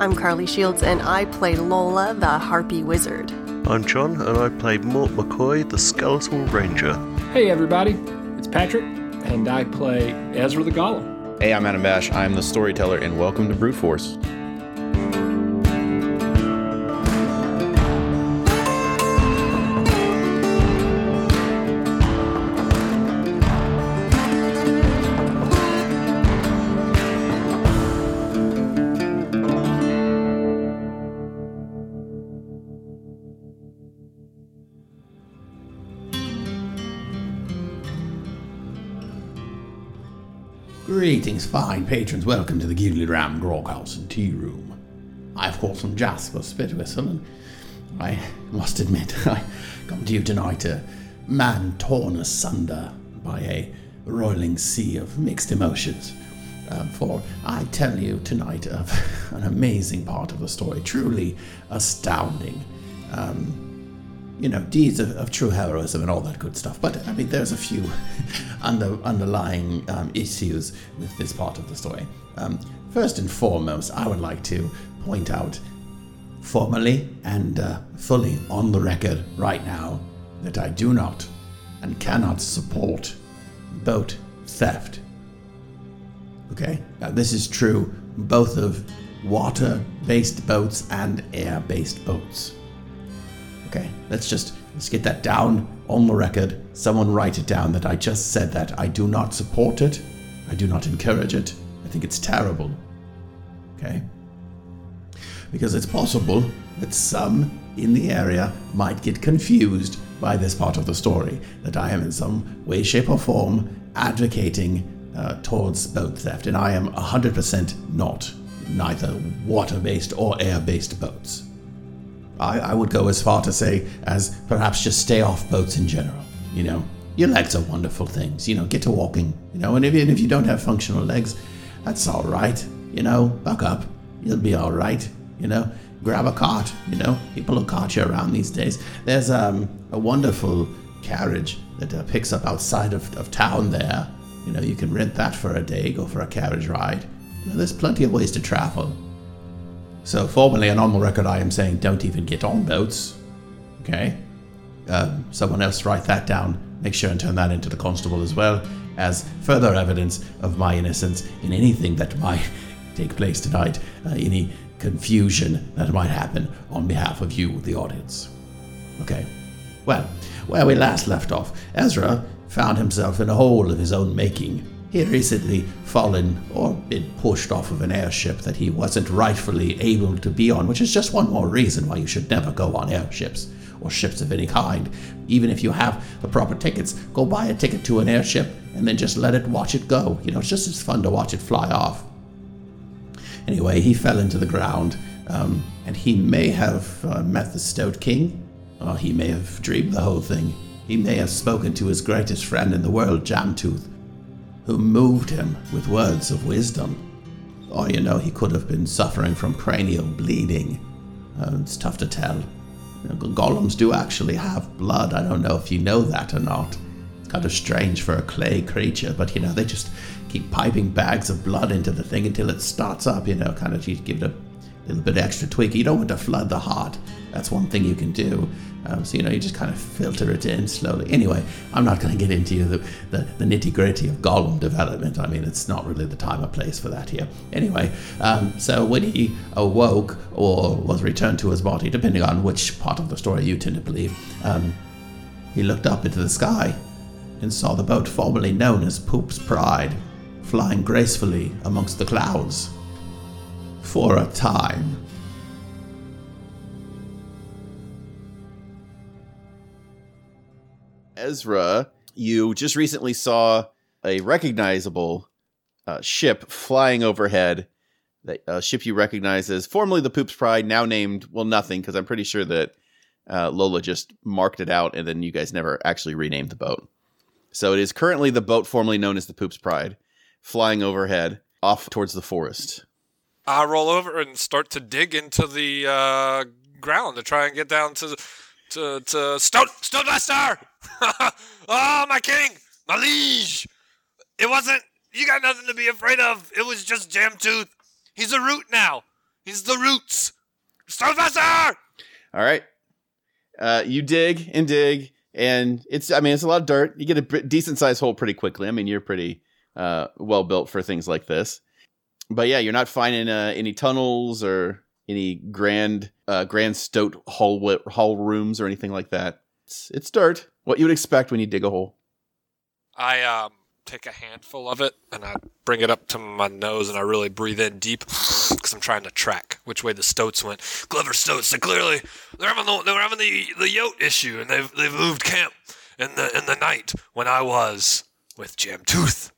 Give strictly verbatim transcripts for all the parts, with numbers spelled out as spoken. I'm Carly Shields, and I play Lola the Harpy Wizard. I'm John, and I play Mort McCoy the Skeletal Ranger. Hey everybody, it's Patrick, and I play Ezra the Golem. Hey, I'm Adam Bash, I'm the storyteller, and welcome to Brute Force. Greetings, fine patrons. Welcome to the Gilded Ram Grog House and Tea Room. I, of course, am Jasper Spitwhistle, and I must admit, I come to you tonight a man torn asunder by a roiling sea of mixed emotions. Um, for I tell you tonight of an amazing part of the story, truly astounding. Um... You know, deeds of, of true heroism and all that good stuff. But, I mean, there's a few under, underlying um, issues with this part of the story. Um, first and foremost, I would like to point out formally and uh, fully on the record right now that I do not and cannot support boat theft. Okay? Now, this is true both of water-based boats and air-based boats. Okay, let's just let's get that down on the record. Someone write it down that I just said that. I do not support it. I do not encourage it. I think it's terrible. Okay? Because it's possible that some in the area might get confused by this part of the story, that I am in some way, shape, or form advocating uh, towards boat theft, and I am one hundred percent not, neither water-based or air-based boats. I, I would go as far to say as perhaps just stay off boats in general, you know. Your legs are wonderful things, you know, get to walking, you know, and even if you don't have functional legs, that's all right, you know, buck up, you'll be all right, you know. Grab a cart, you know, people will cart you around these days. There's um, a wonderful carriage that uh, picks up outside of, of town there, you know, you can rent that for a day, go for a carriage ride. You know, there's plenty of ways to travel. So formally and on the record, I am saying don't even get on boats, okay? Uh, someone else write that down. Make sure and turn that into the constable as well as further evidence of my innocence in anything that might take place tonight, uh, any confusion that might happen on behalf of you, the audience. Okay, well, where we last left off, Ezra found himself in a hole of his own making. He had recently fallen or been pushed off of an airship that he wasn't rightfully able to be on, which is just one more reason why you should never go on airships or ships of any kind. Even if you have the proper tickets, go buy a ticket to an airship and then just let it watch it go. You know, it's just as fun to watch it fly off. Anyway, he fell into the ground, um, and he may have uh, met the Stout King, or he may have dreamed the whole thing. He may have spoken to his greatest friend in the world, Jamtooth, who moved him with words of wisdom. Or, you know, he could have been suffering from cranial bleeding. Uh, it's tough to tell. You know, golems do actually have blood. I don't know if you know that or not. It's kind of strange for a clay creature, but, you know, they just keep piping bags of blood into the thing until it starts up, you know, kind of you give it a little bit extra tweak. You don't want to flood the heart. That's one thing you can do. Um, so, you know, you just kind of filter it in slowly. Anyway, I'm not going to get into the, the, the nitty-gritty of golem development. I mean, it's not really the time or place for that here. Anyway, um, so when he awoke or was returned to his body, depending on which part of the story you tend to believe, um, he looked up into the sky and saw the boat formerly known as Poop's Pride flying gracefully amongst the clouds for a time. Ezra, you just recently saw a recognizable uh, ship flying overhead, that a ship you recognize as formerly the Poop's Pride, now named, well, nothing, because I'm pretty sure that uh, Lola just marked it out and then you guys never actually renamed the boat. So it is currently the boat formerly known as the Poop's Pride, flying overhead off towards the forest. I roll over and start to dig into the uh, ground to try and get down to... The- To, to Stone, Stonefester! Oh, my king! My liege! It wasn't... You got nothing to be afraid of. It was just Jamtooth. He's a root now. is the roots. Stonefester! All right. Uh, you dig and dig, and it's, I mean, it's a lot of dirt. You get a b- decent-sized hole pretty quickly. I mean, you're pretty uh, well-built for things like this. But yeah, you're not finding uh, any tunnels or any grand uh, grand stoat hall, hall rooms or anything like that. It's, it's dirt. What you would expect when you dig a hole. I um, take a handful of it, and I bring it up to my nose, and I really breathe in deep, because I'm trying to track which way the stoats went. Glover stoats, they clearly, they're having the, they're having the, the yote issue, and they've they've moved camp in the, in the night when I was with Jamtooth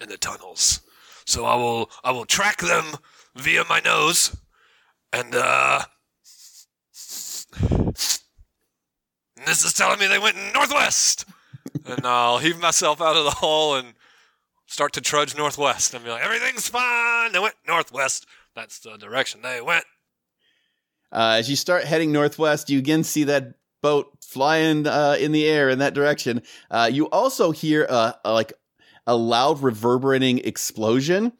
in the tunnels. So I will I will track them via my nose, and uh, and this is telling me they went northwest. And I'll heave myself out of the hole and start to trudge northwest. And be like, everything's fine. They went northwest. That's the direction they went. Uh, as you start heading northwest, you again see that boat flying uh, in the air in that direction. Uh, you also hear uh, a, like. a loud reverberating explosion,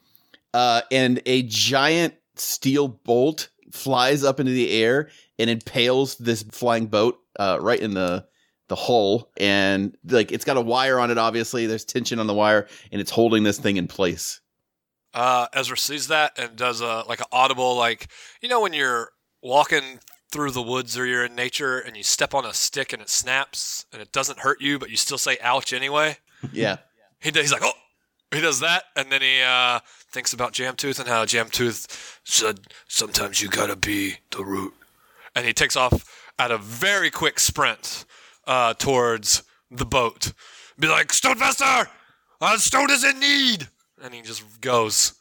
uh, and a giant steel bolt flies up into the air and impales this flying boat uh, right in the the hull. And like, it's got a wire on it, obviously. There's tension on the wire, and it's holding this thing in place. Uh, Ezra sees that and does a like an audible, like, you know when you're walking through the woods or you're in nature and you step on a stick and it snaps and it doesn't hurt you, but you still say ouch anyway? Yeah. He he's like, oh, he does that, and then he uh, thinks about Jamtooth and how Jamtooth said, sometimes you gotta be the root. And he takes off at a very quick sprint uh, towards the boat. Be like, Stonefester! Uh, Stone is in need! And he just goes.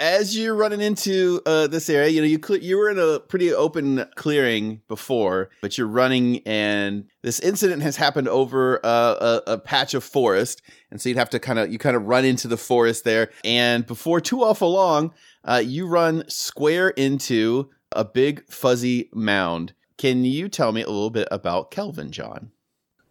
As you're running into uh, this area, you know, you cl- you were in a pretty open clearing before, but you're running, and this incident has happened over uh, a, a patch of forest, and so you'd have to kind of you kind of run into the forest there, and before too awful long, uh, you run square into a big fuzzy mound. Can you tell me a little bit about Kelvin, John?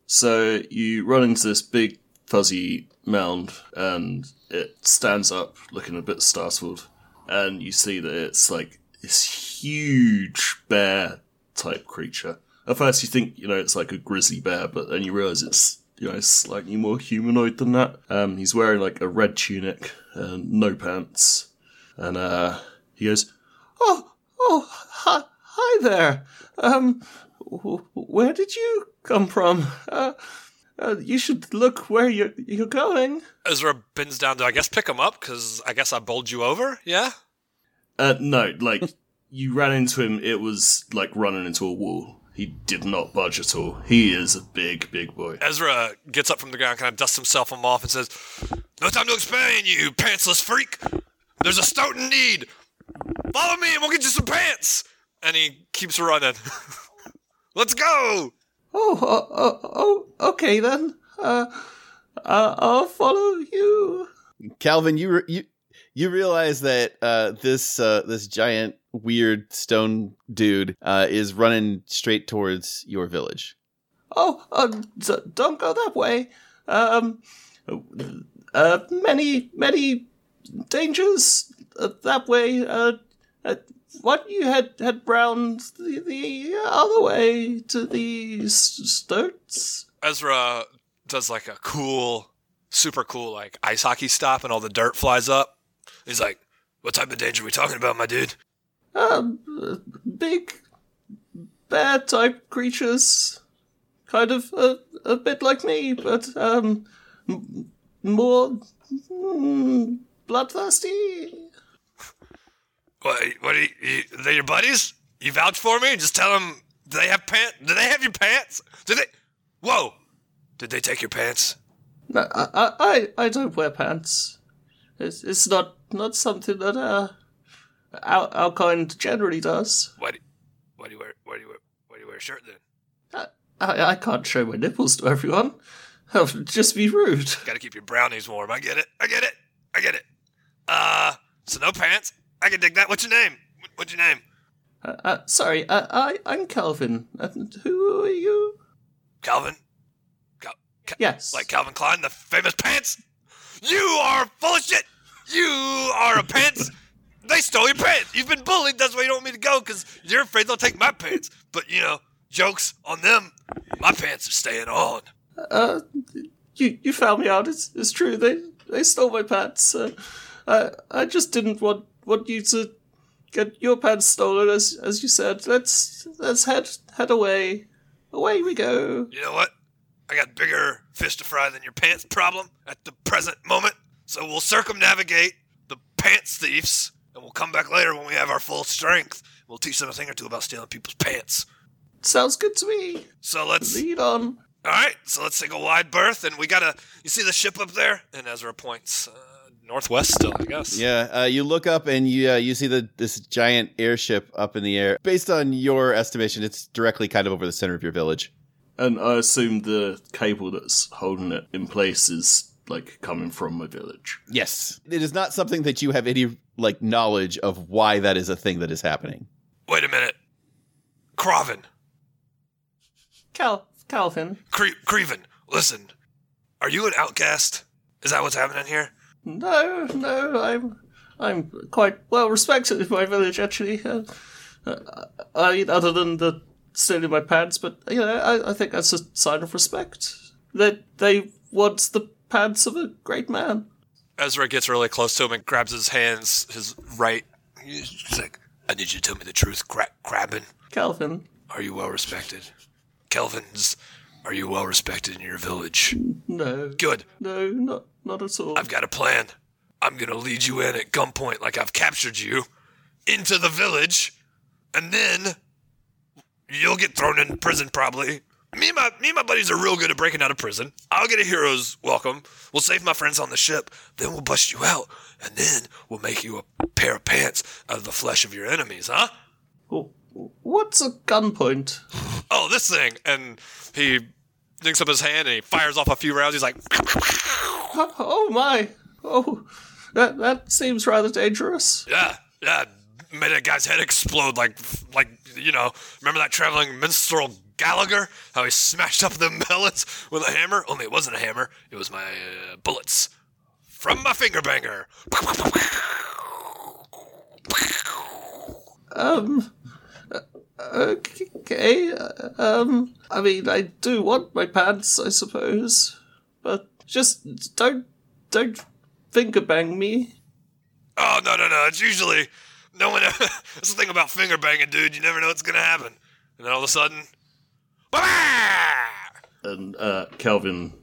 So you run into this big fuzzy mound, and it stands up looking a bit startled, and you see that it's like this huge bear type creature. At first you think, you know, it's like a grizzly bear, but then you realise it's, you know, slightly more humanoid than that. Um, he's wearing like a red tunic and no pants, and uh, he goes, oh, oh, hi, hi there. Um, where did you come from? Uh, Uh, you should look where you're, you're going. Ezra bends down to, I guess, pick him up, because I guess I bowled you over, yeah? Uh, no, like, you ran into him, it was like running into a wall. He did not budge at all. He is a big, big boy. Ezra gets up from the ground, kind of dusts himself off, and says, no time to explain, you pantsless freak! There's a stoat in need! Follow me and we'll get you some pants! And he keeps running. Let's go! Oh, oh, oh, oh, okay then. Uh, uh, I'll follow you. Kelvin, you re- you you realize that uh, this uh, this giant weird stone dude uh, is running straight towards your village. Oh, uh, d- don't go that way. Um, uh, many many dangers uh, that way. Uh, uh What you had had round the, the other way to the stoats? Ezra does like a cool, super cool, like ice hockey stop, and all the dirt flies up. He's like, "What type of danger are we talking about, my dude?" Um, big, bear type creatures, kind of a, a bit like me, but um, m- more mm, bloodthirsty. What, what are you, you, they're your buddies? You vouch for me? Just tell them, do they have pants? Do they have your pants? Did they? Whoa! Did they take your pants? No, I, I, I don't wear pants. It's, it's not, not something that uh, our, our kind generally does. Why do, why do you wear, why do you wear, why do you wear a shirt then? I, I, I can't show my nipples to everyone. I'll just be rude. Gotta keep your brownies warm. I get it. I get it. I get it. Uh, so no pants. I can dig that. What's your name? What's your name? Uh, uh, sorry, uh, I, I'm Kelvin. Uh, who are you? Kelvin? Cal- Cal- yes. Like Calvin Klein, the famous pants? You are full of shit! You are a pants they stole your pants. You've been bullied. That's why you don't want me to go, because you're afraid they'll take my pants. But, you know, jokes on them. My pants are staying on. Uh, you you found me out. It's it's true. They they stole my pants. Uh, I I just didn't want, want you to get your pants stolen, as as you said. Let's let's head head away. Away we go. You know what? I got bigger fish to fry than your pants problem at the present moment. So we'll circumnavigate the pants thieves, and we'll come back later when we have our full strength. We'll teach them a thing or two about stealing people's pants. Sounds good to me. So let's... lead on. All right, so let's take a wide berth, and we gotta... You see the ship up there? And Ezra points... Uh, northwest still, I guess. Yeah, uh, you look up and you uh, you see the this giant airship up in the air. Based on your estimation, it's directly kind of over the center of your village. And I assume the cable that's holding it in place is... like, coming from my village. Yes. It is not something that you have any, like, knowledge of why that is a thing that is happening. Wait a minute. Craven. Cal- Calvin. Cre- Creven, listen. Are you an outcast? Is that what's happening here? No, no, I'm I'm quite well respected in my village, actually. Uh, I mean, other than the stealing my pants, but, you know, I, I think that's a sign of respect. That they want the pants of a great man. Ezra gets really close to him and grabs his hands, his right. He's like, I need you to tell me the truth, Cra- Crabbin. Kelvin. Are you well respected? Kelvin's, are you well respected in your village? No. Good. No, not, not at all. I've got a plan. I'm going to lead you in at gunpoint like I've captured you into the village, and then you'll get thrown in prison probably. Me and, my, me and my buddies are real good at breaking out of prison. I'll get a hero's welcome. We'll save my friends on the ship. Then we'll bust you out. And then we'll make you a pair of pants out of the flesh of your enemies, huh? What's a gunpoint? Oh, this thing. And he picks up his hand and he fires off a few rounds. He's like... Oh, my. Oh, that, that seems rather dangerous. Yeah, yeah. Made a guy's head explode like, like you know, remember that traveling minstrel Gallagher, how he smashed up the melons with a hammer? Only it wasn't a hammer. It was my uh, bullets from my finger banger. Um, okay. Um, I mean, I do want my pants, I suppose, but just don't, don't finger bang me. Oh, no, no, no. It's usually no one. Ever, that's the thing about finger banging, dude. You never know what's gonna happen, and then all of a sudden. And, uh, Kelvin.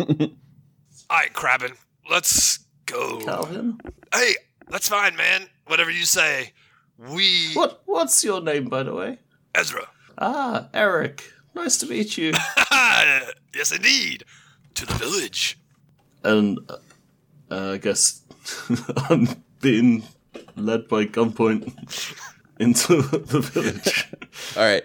Alright, Crabbin. Let's go. Kelvin? Hey, that's fine, man. Whatever you say. We... What? What's your name, by the way? Ezra. Ah, Eric. Nice to meet you. Yes, indeed. To the village. And, uh, uh, I guess I'm being led by gunpoint into the village. Alright.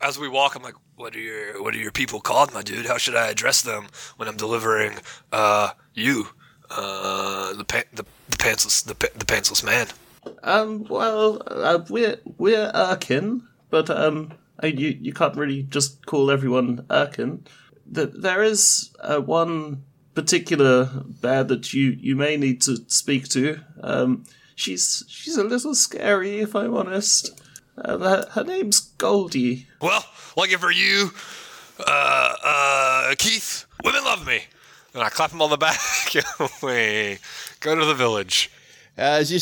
As we walk, I'm like, what are your what are your people called, my dude? How should I address them when I'm delivering uh you uh the pa- the, the pantsless the, pa- the pantsless man? Um well uh, we're we're Erkin, but um I, you you can't really just call everyone Erkin. The, there is uh, one particular bear that you, you may need to speak to. um She's she's a little scary, if I'm honest. Uh, her, her name's Goldie. Well, lucky for you, uh, uh, Keith, women love me. And I clap him on the back. We go to the village. As you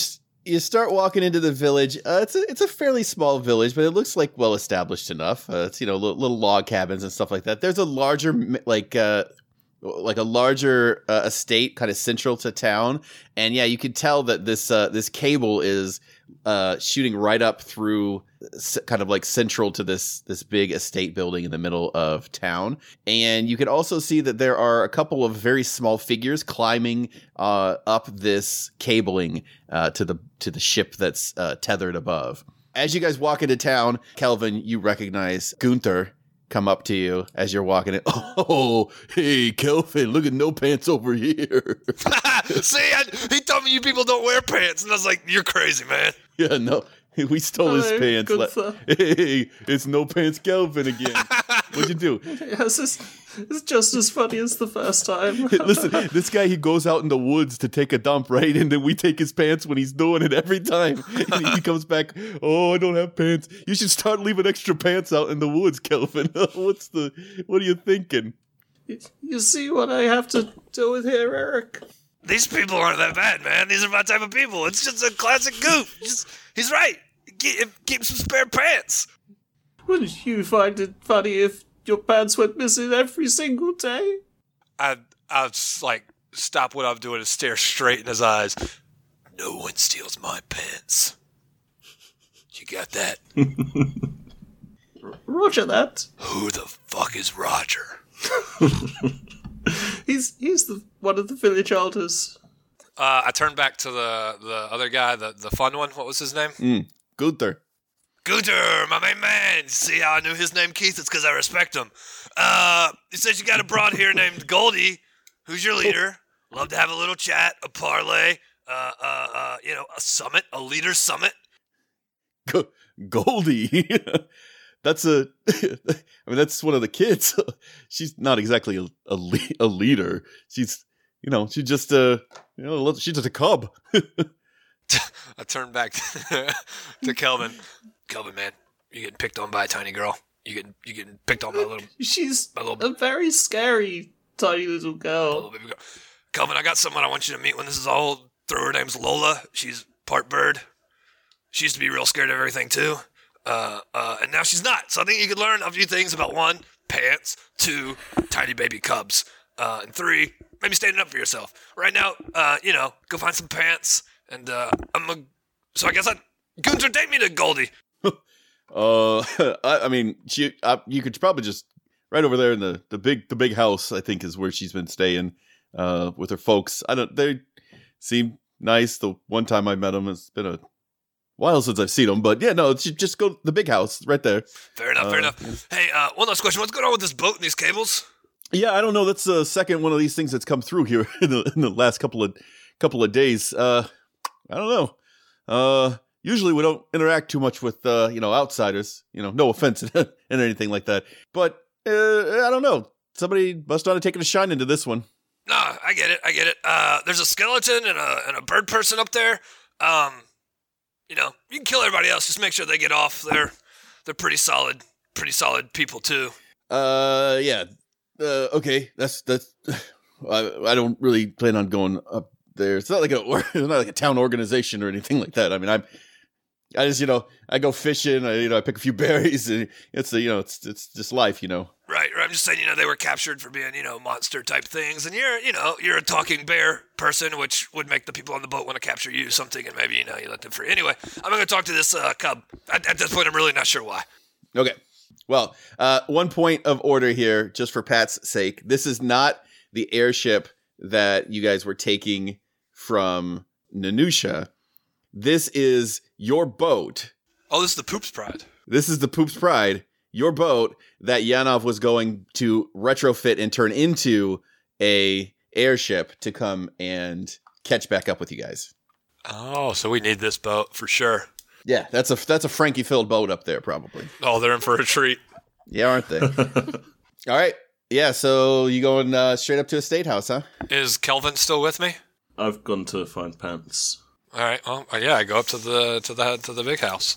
you start walking into the village, uh, it's a it's a fairly small village, but it looks like well established enough. Uh, it's you know little, little log cabins and stuff like that. There's a larger like. Uh, like a larger uh, estate kind of central to town. And yeah, you could tell that this, uh, this cable is uh, shooting right up through c- kind of like central to this, this big estate building in the middle of town. And you could also see that there are a couple of very small figures climbing uh, up this cabling uh, to the, to the ship that's uh, tethered above. As you guys walk into town, Kelvin, you recognize Gunther come up to you as you're walking in. Oh, hey, Kelvin, look at no pants over here. See, I, he told me you people don't wear pants, and I was like, you're crazy, man. Yeah, no, we stole Hi, his pants. Hey, it's no pants Kelvin again. What'd you do? Yes, it's, it's just as funny as the first time. Listen, this guy, he goes out in the woods to take a dump, right? And then we take his pants when he's doing it every time. And he comes back, oh, I don't have pants. You should start leaving extra pants out in the woods, Kelvin. What's the? What are you thinking? You see what I have to do with here, Eric? These people aren't that bad, man. These are my type of people. It's just a classic goof. Just, he's right. Keep, keep some spare pants. Wouldn't you find it funny if your pants went missing every single day? I, I just, like, stop what I'm doing and stare straight in his eyes. No one steals my pants. You got that? Roger that. Who the fuck is Roger? he's he's the, one of the village elders. Uh, I turned back to the, the other guy, the, the fun one. What was his name? Mm, Gunther. Gunther, my main man. See how I knew his name, Keith? It's because I respect him. Uh, he says you got a broad here named Goldie, who's your leader. Love to have a little chat, a parlay, uh, uh, uh, you know, a summit, a leader summit. Go- Goldie. That's a, I mean, that's one of the kids. She's not exactly a a, le- a leader. She's, you know, she's just a, you know, she's just a cub. I turned back to, to Kelvin. Kelvin, man, you're getting picked on by a tiny girl. You're getting, you're getting picked on by a little... She's by a, little, a very scary tiny little girl. Little baby girl. Kelvin, I got someone I want you to meet when this is all through. Her name's Lola. She's part bird. She used to be real scared of everything, too. Uh, uh, and now she's not. So I think you could learn a few things about one, pants, two, tiny baby cubs, uh, and three, maybe standing up for yourself. Right now, uh, you know, go find some pants, and uh, I'm a... So I guess I... Gunther, take me to Goldie. uh, I, I mean, she. I, you could probably just... Right over there in the, the big the big house, I think, is where she's been staying uh, with her folks. I don't... They seem nice. The one time I met them, it's been a... while since I've seen them, but yeah, no, just go to the big house right there. Fair enough, uh, fair enough. Hey, uh, one last question. What's going on with this boat and these cables? Yeah, I don't know. That's the second one of these things that's come through here in the, in the last couple of couple of days. Uh, I don't know. Uh, usually we don't interact too much with, uh, you know, outsiders, you know, no offense and anything like that. But uh, I don't know. Somebody must not have taken a shine into this one. Nah, I get it. I get it. Uh, there's a skeleton and a, and a bird person up there. Um... You know, you can kill everybody else. Just make sure they get off. They're they're pretty solid, pretty solid people too. Uh, yeah. Uh, okay. That's that's. I, I don't really plan on going up there. It's not like a it's not like a town organization or anything like that. I mean, I'm I just you know I go fishing. I you know I pick a few berries. And it's a, you know it's it's just life. You know. Right. Right. I'm just saying. You know, they were captured for being you know monster type things, and you're you know you're a talking bear person, which would make the people on the boat want to capture you or something, and maybe you know you let them free. Anyway, I'm gonna talk to this uh, cub. At, at this point, I'm really not sure why. Okay. Well, uh, one point of order here, just for Pat's sake. This is not the airship that you guys were taking from Nanusha. This is your boat. Oh, this is the Poop's Pride. This is the Poop's Pride. Your boat that Yanov was going to retrofit and turn into a airship to come and catch back up with you guys. Oh, so we need this boat for sure. Yeah, that's a that's a Frankie filled boat up there probably. Oh, they're in for a treat. Yeah, aren't they? All right. Yeah, so you going uh, straight up to a state house, huh? Is Kelvin still with me? I've gone to find pants. All right. Well, yeah, I go up to the to the to the big house.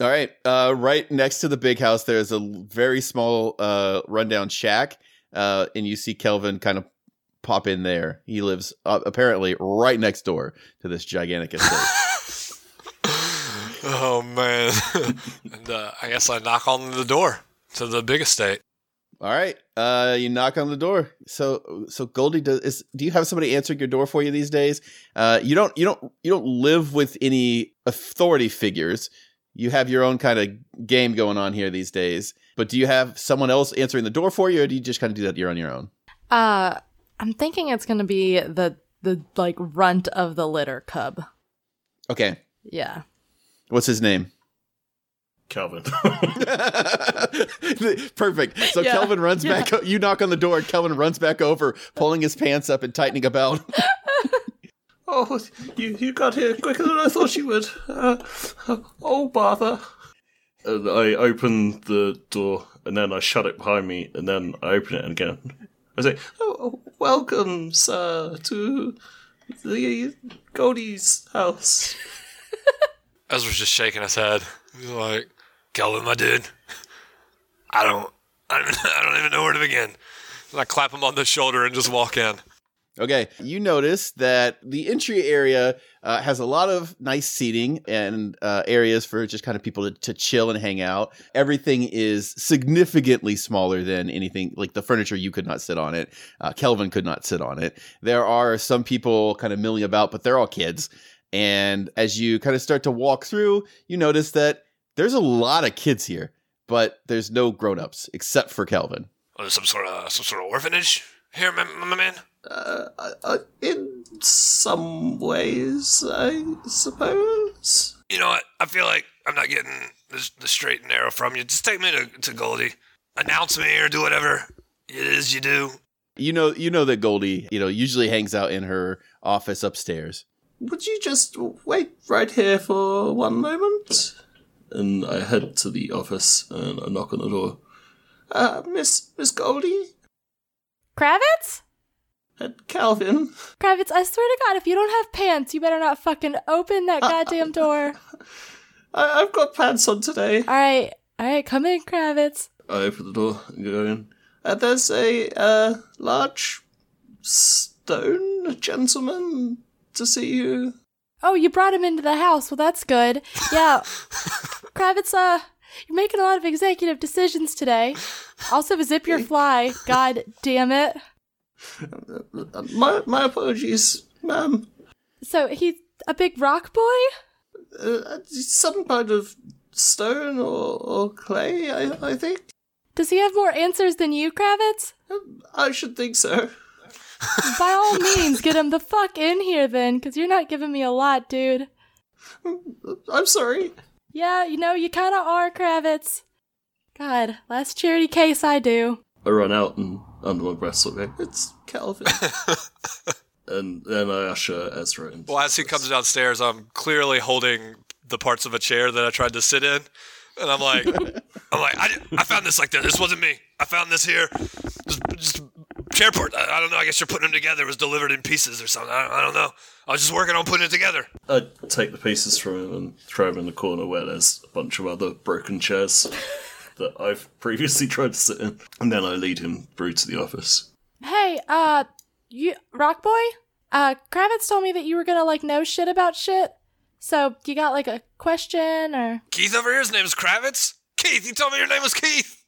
All right. Uh, right next to the big house, there's a very small, uh, rundown shack, uh, and you see Kelvin kind of pop in there. He lives uh, apparently right next door to this gigantic estate. Oh man! and uh, I guess I knock on the door to the big estate. All right. Uh, you knock on the door. So, so Goldie does. Is, do you have somebody answering your door for you these days? Uh, you don't. You don't. You don't live with any authority figures. You have your own kind of game going on here these days, but do you have someone else answering the door for you, or do you just kind of do that you're on your own? Uh, I'm thinking it's going to be the, the like, runt of the litter cub. Okay. Yeah. What's his name? Kelvin. Perfect. So yeah. Kelvin runs yeah. back. You knock on the door, and Kelvin runs back over, pulling his pants up and tightening a belt. Oh, you, you got here quicker than I thought you would. Uh, oh, bother. And I open the door and then I shut it behind me, and then I open it again. I say, "Oh, welcome, sir, to the Goldie's house." Ezra's just shaking his head. He's like, "Kelvin, my dude, I don't, I don't, I don't even know where to begin." And I clap him on the shoulder and just walk in. Okay, you notice that the entry area uh, has a lot of nice seating and uh, areas for just kind of people to, to chill and hang out. Everything is significantly smaller than anything, like the furniture you could not sit on it. Uh, Kelvin could not sit on it. There are some people kind of milling about, but they're all kids. And as you kind of start to walk through, you notice that there's a lot of kids here, but there's no grown-ups except for Kelvin. Oh, there's some sort of, some sort of orphanage here, my, my man? Uh, uh, in some ways, I suppose. You know what? I feel like I'm not getting the, the straight and narrow from you. Just take me to, to Goldie. Announce me or do whatever it is you do. You know, you know that Goldie, you know, usually hangs out in her office upstairs. Would you just wait right here for one moment? And I head to the office and I knock on the door. Uh, Miss Miss Goldie? Kravitz? Kelvin. Kravitz, I swear to God, if you don't have pants, you better not fucking open that uh, goddamn door. I, I've got pants on today. All right, all right, come in, Kravitz. I open the door and go in. Uh, there's a uh, large stone gentleman to see you. Oh, you brought him into the house. Well, that's good. Yeah, Kravitz, uh, you're making a lot of executive decisions today. Also, zip your fly. God damn it. My my apologies, ma'am. So he's a big rock boy? Uh, some kind of stone or, or clay, I, I think. Does he have more answers than you, Kravitz? I should think so. By all means, get him the fuck in here then, because you're not giving me a lot, dude. I'm sorry. Yeah, you know, you kind of are, Kravitz. God, last charity case I do. I run out and under my breath, sort of like, it's Kelvin. And then I usher Ezra in. Well, as he comes downstairs, I'm clearly holding the parts of a chair that I tried to sit in. And I'm like, I'm like, I, I found this like this. This wasn't me. I found this here. Just, just chairport. I, I don't know. I guess you're putting them together. It was delivered in pieces or something. I, I don't know. I was just working on putting it together. I take the pieces from him and throw them in the corner where there's a bunch of other broken chairs that I've previously tried to sit in, and then I lead him through to the office. Hey, uh, you, Rock Boy? Uh, Kravitz told me that you were gonna, like, know shit about shit, so you got, like, a question, or... Keith over here, his name is Kravitz? Keith, you told me your name was Keith!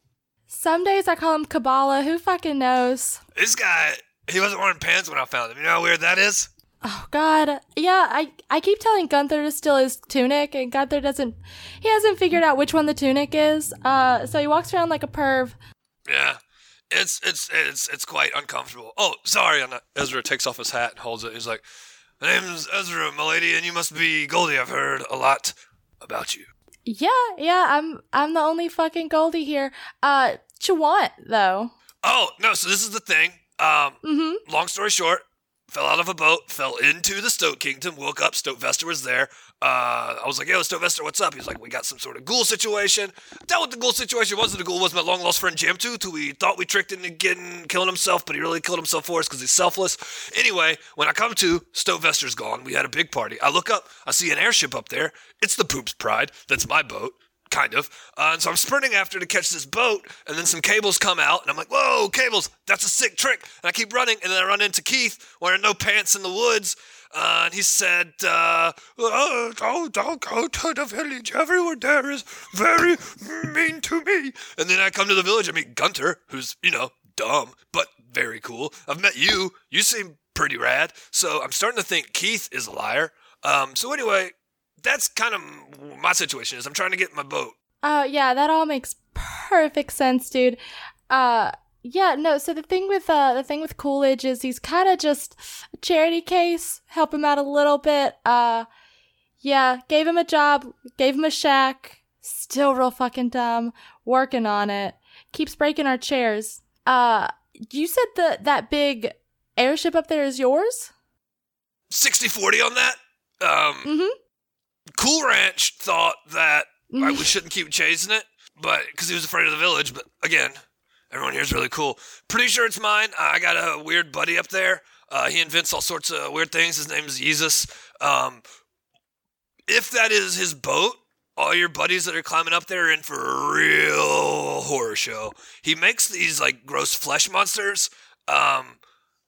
Some days I call him Kabbalah, who fucking knows? This guy, he wasn't wearing pants when I found him, you know how weird that is? Oh, God. Yeah, I, I keep telling Gunther to steal his tunic, and Gunther doesn't... He hasn't figured out which one the tunic is, uh, so he walks around like a perv. Yeah, it's it's it's it's quite uncomfortable. Oh, sorry. And Ezra takes off his hat and holds it. He's like, my name's Ezra, my lady, and you must be Goldie. I've heard a lot about you. Yeah, yeah, I'm I'm the only fucking Goldie here. Uh, Chawant, though. Oh, no, so this is the thing. Um, mm-hmm. Long story short, fell out of a boat, fell into the Stoat Kingdom, woke up, Stonefester was there. Uh, I was like, yo, Stonefester, what's up? He's like, we got some sort of ghoul situation. Dealt with the ghoul situation. It wasn't a ghoul, it was my long-lost friend Jamtooth, who we thought we tricked into getting, killing himself, but he really killed himself for us because he's selfless. Anyway, when I come to, Stonefester's gone. We had a big party. I look up, I see an airship up there. It's the Poop's Pride. That's my boat. Kind of. Uh, and so I'm sprinting after to catch this boat, and then some cables come out, and I'm like, whoa, cables, that's a sick trick. And I keep running, and then I run into Keith, wearing no pants in the woods, uh, and he said, uh, oh, don't, don't go to the village, everyone there is very mean to me. And then I come to the village, I meet Gunther, who's, you know, dumb, but very cool. I've met you, you seem pretty rad, so I'm starting to think Keith is a liar. Um, so anyway... That's kind of my situation is I'm trying to get in my boat. Oh, uh, yeah, that all makes perfect sense, dude. Uh, yeah, no, so the thing with uh, the thing with Coolidge is he's kind of just a charity case, help him out a little bit. Uh, yeah, gave him a job, gave him a shack, still real fucking dumb, working on it, keeps breaking our chairs. Uh, you said the, that big airship up there is yours? sixty forty on that? Um, mm-hmm. Cool Ranch thought that like, we shouldn't keep chasing it. but because he was afraid of the village. But again, everyone here is really cool. Pretty sure it's mine. I got a weird buddy up there. Uh, he invents all sorts of weird things. His name is Jesus. Um, if that is his boat, all your buddies that are climbing up there are in for a real horror show. He makes these like gross flesh monsters. Um,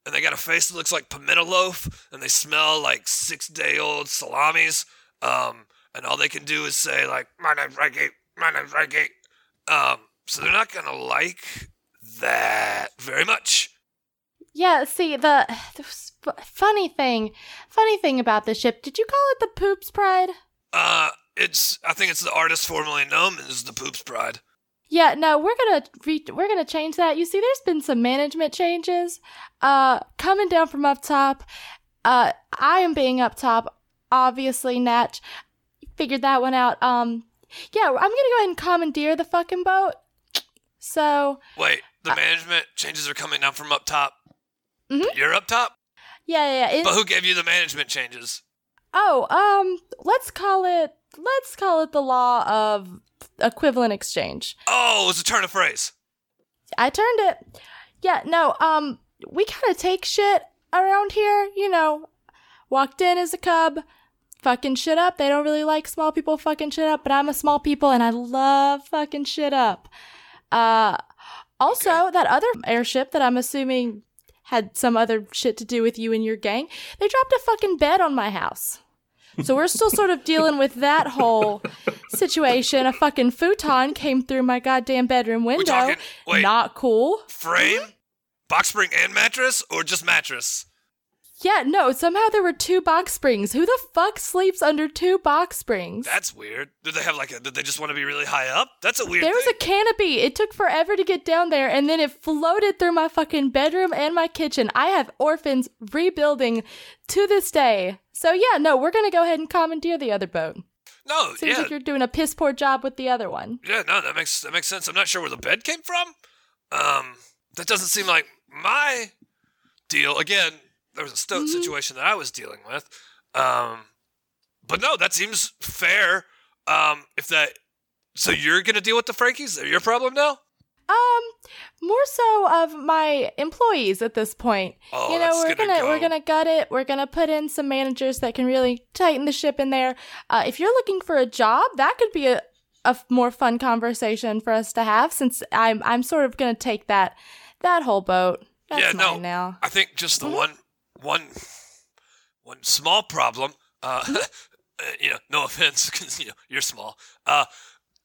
and they got a face that looks like pimento loaf, and they smell like six-day-old salamis. Um, and all they can do is say, like, my name's Frankie, my name's Frankie. Um, so they're not going to like that very much. Yeah, see, the, the funny thing, funny thing about this ship, did you call it the Poop's Pride? Uh, it's, I think it's the artist formerly known as the Poop's Pride. Yeah, no, we're gonna re- we're gonna change that. You see, there's been some management changes uh, coming down from up top. Uh, I am being up top, obviously. Natch figured that one out. Um, yeah, I'm gonna go ahead and commandeer the fucking boat. So wait, the uh, management changes are coming down from up top. Mm-hmm. You're up top. Yeah, yeah. yeah. But who gave you the management changes? Oh, um, let's call it let's call it the law of equivalent exchange. Oh, it was a turn of phrase. I turned it. Yeah, no, um, we kind of take shit around here, you know. Walked in as a cub, fucking shit up. They don't really like small people fucking shit up, but I'm a small people and I love fucking shit up. Uh, also, okay. That other airship that I'm assuming had some other shit to do with you and your gang, they dropped a fucking bed on my house. So we're still sort of dealing with that whole situation. A fucking futon came through my goddamn bedroom window. Talking, wait, not cool. Frame, mm-hmm. box spring and mattress, or just mattress? Yeah, no, somehow there were two box springs. Who the fuck sleeps under two box springs? That's weird. Did they have like a, did they just want to be really high up? That's a weird thing. There was a canopy. It took forever to get down there, and then it floated through my fucking bedroom and my kitchen. I have orphans rebuilding to this day. So yeah, no, we're going to go ahead and commandeer the other boat. No, Seems yeah. like you're doing a piss poor job with the other one. Yeah, no, that makes that makes sense. I'm not sure where the bed came from. Um, that doesn't seem like my deal. Again, there was a stoat mm-hmm. situation that I was dealing with. Um, but no, that seems fair. Um, if that, so you're going to deal with the Frankies? They're your problem now? Um, more so of my employees at this point. Oh, you know, that's we're gonna, gonna go. we're gonna gut it. We're gonna put in some managers that can really tighten the ship in there. Uh, if you're looking for a job, that could be a, a more fun conversation for us to have. Since I'm, I'm sort of gonna take that, that whole boat. That's yeah, no, mine now. I think just the mm-hmm. one, one, one small problem. Uh, mm-hmm. you know, no offense, because you know you're small. Uh.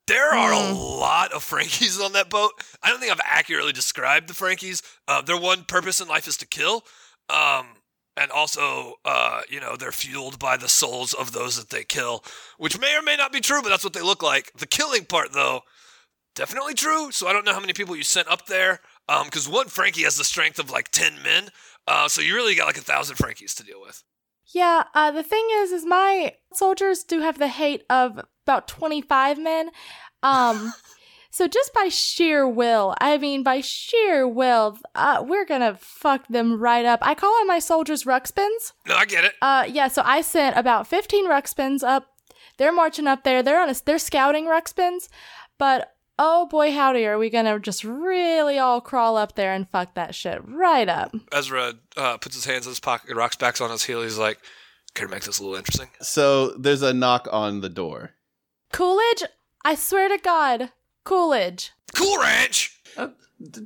There are a lot of Frankies on that boat. I don't think I've accurately described the Frankies. Uh, their one purpose in life is to kill. Um, and also, uh, you know, they're fueled by the souls of those that they kill, which may or may not be true, but that's what they look like. The killing part, though, definitely true. So I don't know how many people you sent up there, because um, one Frankie has the strength of like ten men. Uh, so you really got like a thousand Frankies to deal with. Yeah, uh, the thing is, is my soldiers do have the hate of about twenty-five men. Um, so just by sheer will, I mean, by sheer will, uh, we're going to fuck them right up. I call on my soldiers Ruxpins. No, I get it. Uh, yeah, so I sent about fifteen Ruxpins up. They're marching up there. They're on a, they're scouting Ruxpins. But oh boy, howdy, are we going to just really all crawl up there and fuck that shit right up. Ezra uh, puts his hands in his pocket, rocks back on his heel. He's like, can we make this a little interesting? So there's a knock on the door. Coolidge? I swear to God. Coolidge. Cool Ranch! Uh, d-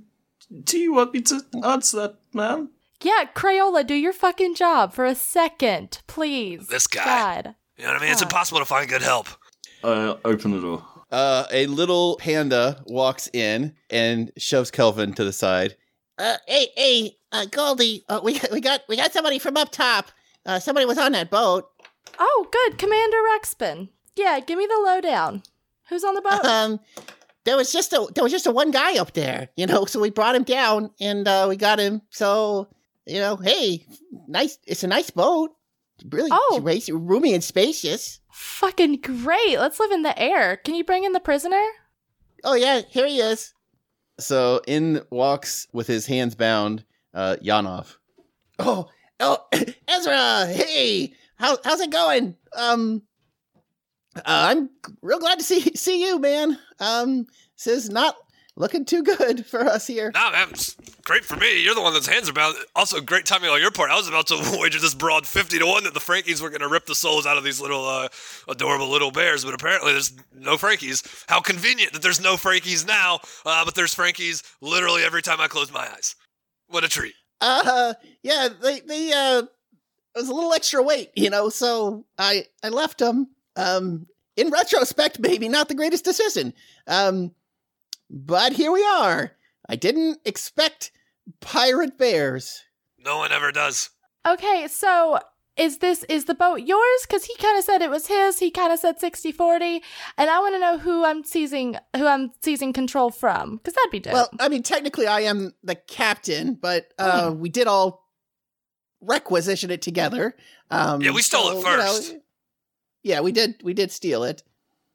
do you want me to answer that, ma'am? Yeah, Crayola, do your fucking job for a second, please. This guy. God. You know what I mean? God. It's impossible to find good help. Uh, open the door. Uh, a little panda walks in and shoves Kelvin to the side. Uh, hey, hey, uh, Goldie, uh, we we got we got somebody from up top. Uh, somebody was on that boat. Oh, good, Commander Ruxpin. Yeah, give me the lowdown. Who's on the boat? Um, there was just a there was just a one guy up there, you know. So we brought him down and uh, we got him. So you know, hey, nice. It's a nice boat. Really, oh. roomy and spacious. Fucking great! Let's live in the air. Can you bring in the prisoner? Oh yeah, here he is. So in walks with his hands bound, uh, Yanov. Oh, oh, Ezra! Hey, how how's it going? Um. Uh, I'm real glad to see see you, man. Um, This is not looking too good for us here. Nah, man, great for me. You're the one that's hands about. Also, great timing on your part. I was about to wager this broad fifty to one that the Frankies were going to rip the souls out of these little uh, adorable little bears, but apparently there's no Frankies. How convenient that there's no Frankies now, uh, but there's Frankies literally every time I close my eyes. What a treat. Uh, yeah, they, they, uh, it was a little extra weight, you know, so I, I left them. Um, in retrospect, maybe not the greatest decision. Um, But here we are. I didn't expect pirate bears. No one ever does. Okay, so is this is the boat yours? Because he kind of said it was his. He kind of said sixty forty, and I want to know who I'm seizing who I'm seizing control from. Because that'd be dope. Well, I mean, technically, I am the captain, but uh, mm. we did all requisition it together. Um, yeah, we stole so, it first. You know, yeah, we did. We did steal it.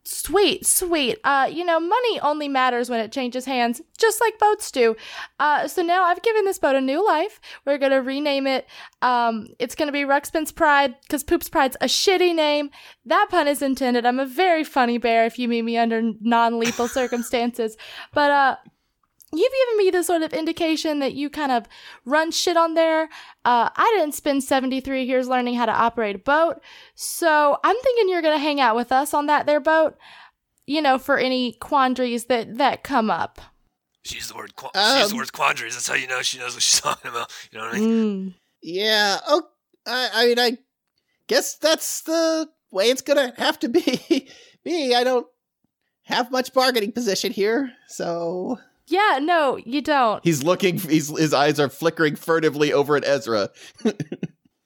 Sweet, sweet. Uh, you know, money only matters when it changes hands, just like boats do. Uh, so now I've given this boat a new life. We're going to rename it. Um, it's going to be Ruxpin's Pride, because Poop's Pride's a shitty name. That pun is intended. I'm a very funny bear if you meet me under non-lethal circumstances. But uh, you've given me the sort of indication that you kind of run shit on there. Uh, I didn't spend seventy-three years learning how to operate a boat, so I'm thinking you're going to hang out with us on that there boat, you know, for any quandaries that, that come up. She's the word qu- um, she's the word quandaries. That's how you know she knows what she's talking about. You know what I mean? Mm. Yeah. Oh, I, I mean, I guess that's the way it's going to have to be. Me, I don't have much bargaining position here, so... Yeah, no, you don't. He's looking, he's, his eyes are flickering furtively over at Ezra.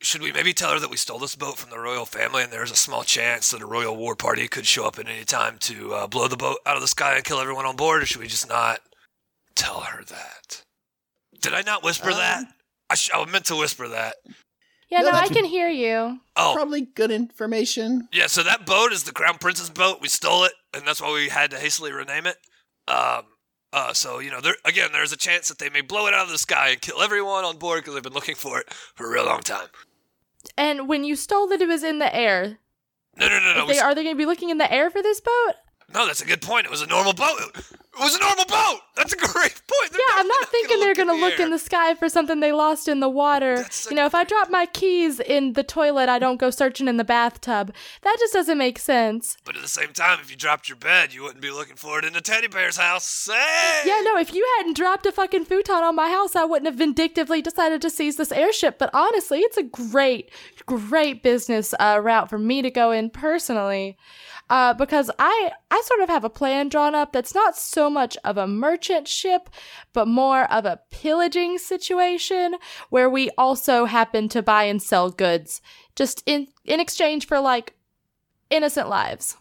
Should we maybe tell her that we stole this boat from the royal family and there's a small chance that a royal war party could show up at any time to uh, blow the boat out of the sky and kill everyone on board? Or should we just not tell her that? Did I not whisper um, that? I, sh- I meant to whisper that. Yeah, no, no I can hear you. Oh. Probably good information. Yeah, so that boat is the Crown Prince's boat. We stole it, and that's why we had to hastily rename it. Um. Uh, so, you know, there, again, there's a chance that they may blow it out of the sky and kill everyone on board because they've been looking for it for a real long time. And when you stole it, it was in the air. No, no, no, no. They, are they going to be looking in the air for this boat? No, that's a good point. It was a normal boat. It was a normal boat. That's a great point. They're yeah, I'm not thinking they're going to look in the sky for something they lost in the water. You know, if I drop my keys in the toilet, I don't go searching in the bathtub. That just doesn't make sense. But at the same time, if you dropped your bed, you wouldn't be looking for it in a teddy bear's house. Hey! Yeah, no, if you hadn't dropped a fucking futon on my house, I wouldn't have vindictively decided to seize this airship. But honestly, it's a great, great business uh, route for me to go in personally. Uh, because I, I sort of have a plan drawn up that's not so much of a merchant ship, but more of a pillaging situation where we also happen to buy and sell goods just in, in exchange for, like, innocent lives.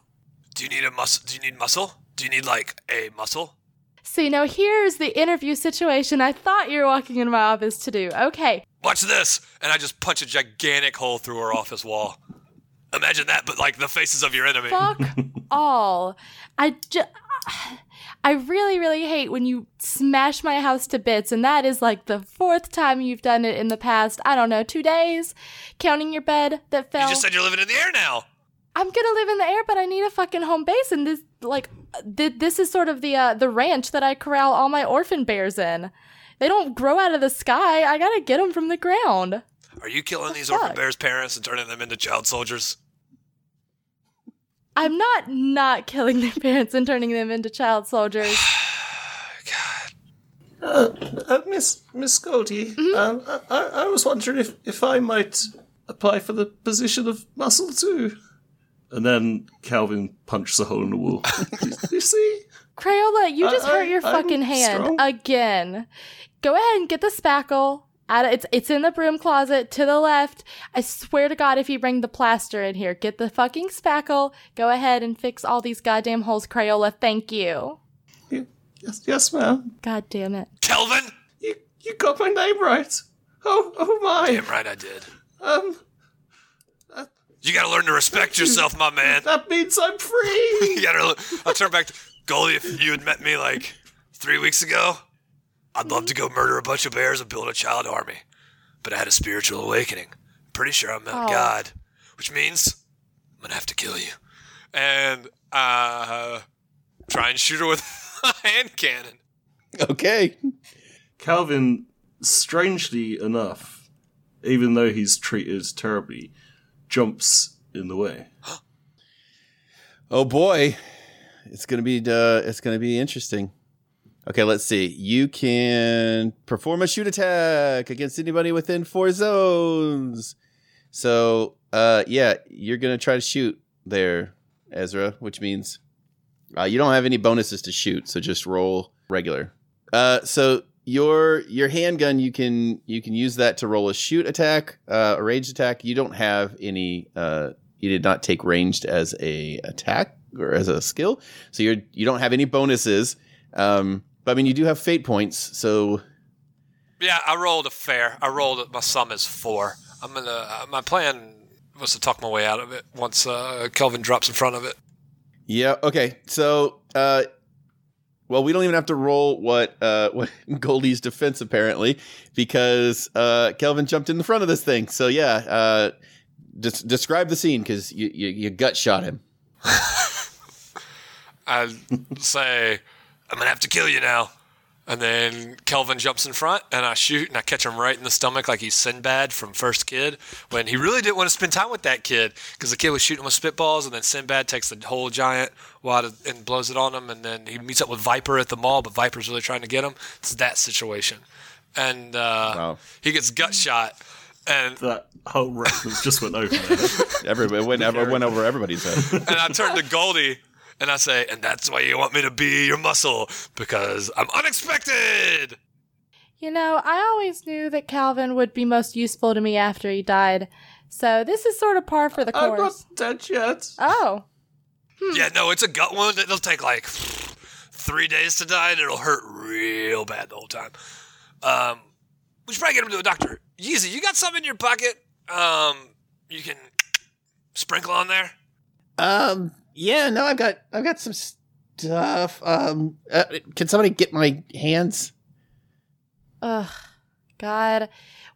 Do you need a muscle? Do you need muscle? Do you need, like, a muscle? See, now here's the interview situation I thought you were walking into my office to do. Okay. Watch this. And I just punch a gigantic hole through her office wall. Imagine that, but like the faces of your enemy. Fuck all. I, ju- I really, really hate when you smash my house to bits, and that is like the fourth time you've done it in the past, I don't know, two days, counting your bed that fell. You just said you're living in the air now. I'm going to live in the air, but I need a fucking home base, and this like th- this is sort of the uh, the ranch that I corral all my orphan bears in. They don't grow out of the sky. I got to get them from the ground. Are you killing these orphan bears' parents and turning them into child soldiers? I'm not not killing their parents and turning them into child soldiers. God. Uh, uh, Miss Miss Goldie, mm-hmm. um, I, I, I was wondering if, if I might apply for the position of muscle too. And then Kelvin punches a hole in the wall. you, you see? Crayola, you just I, hurt your I, fucking I'm hand strong. Again. Go ahead and get the spackle. It's it's in the broom closet to the left. I swear to God, if you bring the plaster in here, get the fucking spackle. Go ahead and fix all these goddamn holes, Crayola. Thank you. Yeah, yes, yes, ma'am. God damn it, Kelvin! You you got my name right. Oh, oh my! Damn right I did. Um, uh, you gotta learn to respect yourself, my man. That means I'm free. you gotta. I'll turn back to Goldie. If you had met me like three weeks ago. I'd love to go murder a bunch of bears and build a child army, but I had a spiritual awakening. Pretty sure I met oh. God, which means I'm going to have to kill you. And uh, try and shoot her with Hand cannon. Okay. Kelvin, strangely enough, even though he's treated terribly, jumps in the way. Oh boy, it's gonna be uh, it's gonna be interesting. Okay, let's see. You can perform a shoot attack against anybody within four zones. So, uh, yeah, you're gonna try to shoot there, Ezra, which means uh, you don't have any bonuses to shoot, so just roll regular. Uh, so your your handgun, you can you can use that to roll a shoot attack, uh, a ranged attack. You don't have any. Uh, You did not take ranged as a attack or as a skill, so you're you don't have any bonuses. Um, but I mean, you do have fate points, so yeah, I rolled a fair. I rolled a, my sum is four. I'm gonna uh, my plan was to talk my way out of it once uh, Kelvin drops in front of it. Yeah. Okay. So, uh, well, we don't even have to roll what uh, what Goldie's defense apparently because uh, Kelvin jumped in the front of this thing. So yeah. Uh, Des- describe the scene, because you, you, you gut shot him. I say, I'm going to have to kill you now. And then Kelvin jumps in front, and I shoot, and I catch him right in the stomach like he's Sinbad from First Kid, when he really didn't want to spend time with that kid, because the kid was shooting with spitballs, and then Sinbad takes the whole giant wad and blows it on him, and then he meets up with Viper at the mall, but Viper's really trying to get him. It's that situation. And uh, wow. He gets gut shot. And that whole reference just went over. Everybody went, went over everybody's head. And I turned to Goldie and I say, and that's why you want me to be your muscle, because I'm unexpected. You know, I always knew that Kelvin would be most useful to me after he died. So this is sort of par for the course. I'm not dead yet. Oh. Hmm. Yeah, no, it's a gut wound. It'll take like three days to die and it'll hurt real bad the whole time. Um, we should probably get him to a doctor. Yeezy, you got something in your pocket? Um, you can sprinkle on there. Um, yeah, no, I've got, I've got some stuff. Um, uh, can somebody get my hands? Ugh, God.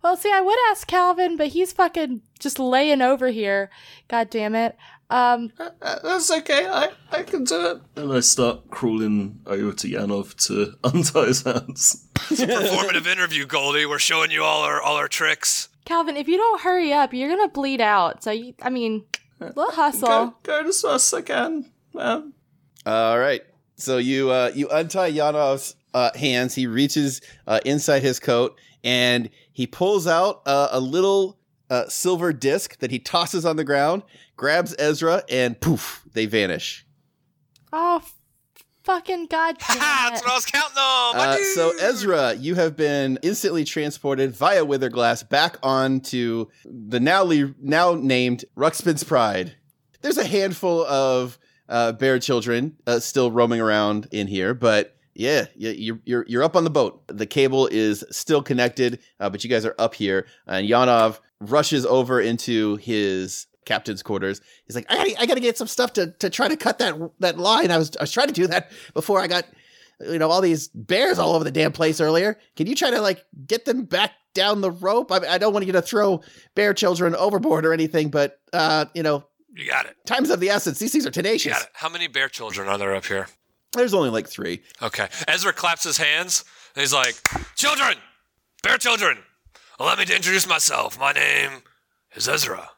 Well, see, I would ask Kelvin, but he's fucking just laying over here. God damn it. Um, uh, uh, that's okay. I, I can do it. And I start crawling over to Yanov to untie his hands. It's a performative interview, Goldie. We're showing you all our all our tricks. Kelvin, if you don't hurry up, you're gonna bleed out. So you, I mean, a little hustle. Go, go to source again, man. All right. So you uh, you untie Yanov's uh, hands. He reaches uh, inside his coat and he pulls out uh, a little uh, silver disc that he tosses on the ground. Grabs Ezra, and poof, they vanish. Oh, f- fucking goddamn! That's what I was counting on! Uh, so, Ezra, you have been instantly transported via Witherglass back onto the now, le- now named Ruxpin's Pride. There's a handful of uh, bear children uh, still roaming around in here, but yeah, you're, you're, you're up on the boat. The cable is still connected, uh, but you guys are up here, and Yanov rushes over into his captain's quarters. He's like, I gotta, I gotta get some stuff to, to try to cut that that line. I was I was trying to do that before I got, you know, all these bears all over the damn place earlier. Can you try to like get them back down the rope? I, I don't want you to throw bear children overboard or anything, but uh, you know, you got it. Time's of the essence. These things are tenacious. You got it. How many bear children are there up here? There's only like three. Okay. Ezra claps his hands and he's like, "Children, bear children, allow me to introduce myself. My name is Ezra.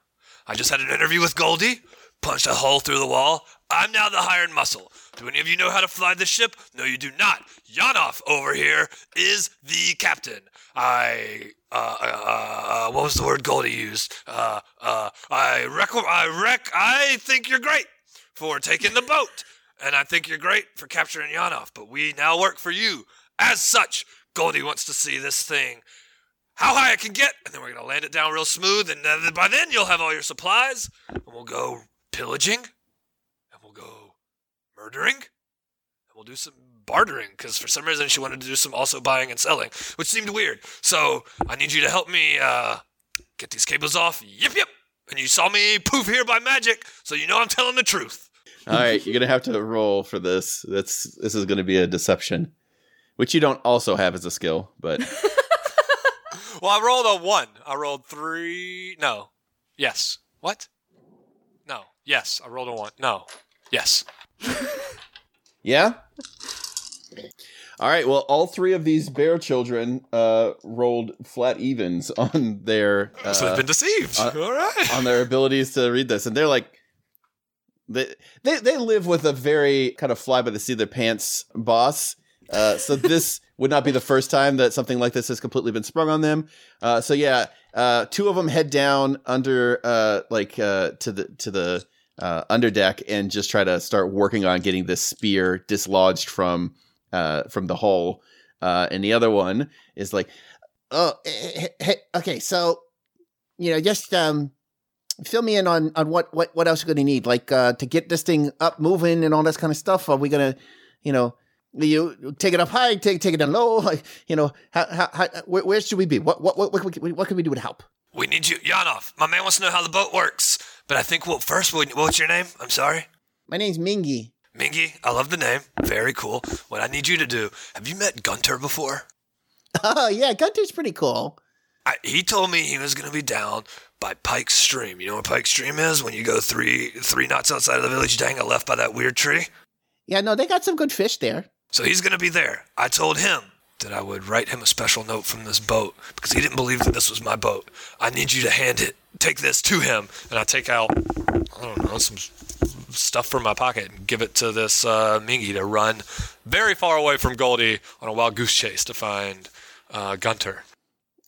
I just had an interview with Goldie, punched a hole through the wall. I'm now the hired muscle. Do any of you know how to fly this ship? No, you do not. Yanov over here is the captain. I, uh, uh, uh what was the word Goldie used? Uh, uh, I rec, I rec, I think you're great for taking the boat. And I think you're great for capturing Yanov, but we now work for you. As such, Goldie wants to see this thing how high I can get, and then we're going to land it down real smooth, and then by then you'll have all your supplies, and we'll go pillaging, and we'll go murdering, and we'll do some bartering, because for some reason she wanted to do some also buying and selling, which seemed weird. So I need you to help me uh, get these cables off. Yip, yip. And you saw me poof here by magic, so you know I'm telling the truth. All right, you're going to have to roll for this. That's This is going to be a deception, which you don't also have as a skill, but... Well, I rolled a one. I rolled three. No. Yes. What? No. Yes. I rolled a one. No. Yes. Yeah? All right. Well, all three of these bear children uh, rolled flat evens on their. Uh, so they've been deceived. On, all right. On their abilities to read this, and they're like, they they they live with a very kind of fly by the seat of their pants boss. Uh, so this would not be the first time that something like this has completely been sprung on them. Uh, so yeah, uh, two of them head down under uh, like uh, to the to the uh, underdeck and just try to start working on getting this spear dislodged from. Uh, from the hole, uh, and the other one is like, oh, hey, hey, okay, so you know, just um, fill me in on on what what what else you're gonna need, like uh, to get this thing up, moving, and all this kind of stuff. Are we gonna, you know, you take it up high, take take it down low, like, you know, how how, how where, where should we be? What what what what, what can we do to help? We need you, Yanov. My man wants to know how the boat works, but I think we'll first. We'll, what's your name? I'm sorry. My name's Mingi. Mingi, I love the name. Very cool. What I need you to do, have you met Gunther before? Oh, yeah, Gunther's pretty cool. I, he told me he was going to be down by Pike Stream. You know what Pike Stream is? When you go three three knots outside of the village, dang, I left by that weird tree. Yeah, no, they got some good fish there. So he's going to be there. I told him that I would write him a special note from this boat because he didn't believe that this was my boat. I need you to hand it, take this to him, and I take out, I don't know, some stuff from my pocket and give it to this uh, Mingi to run very far away from Goldie on a wild goose chase to find uh, Gunther.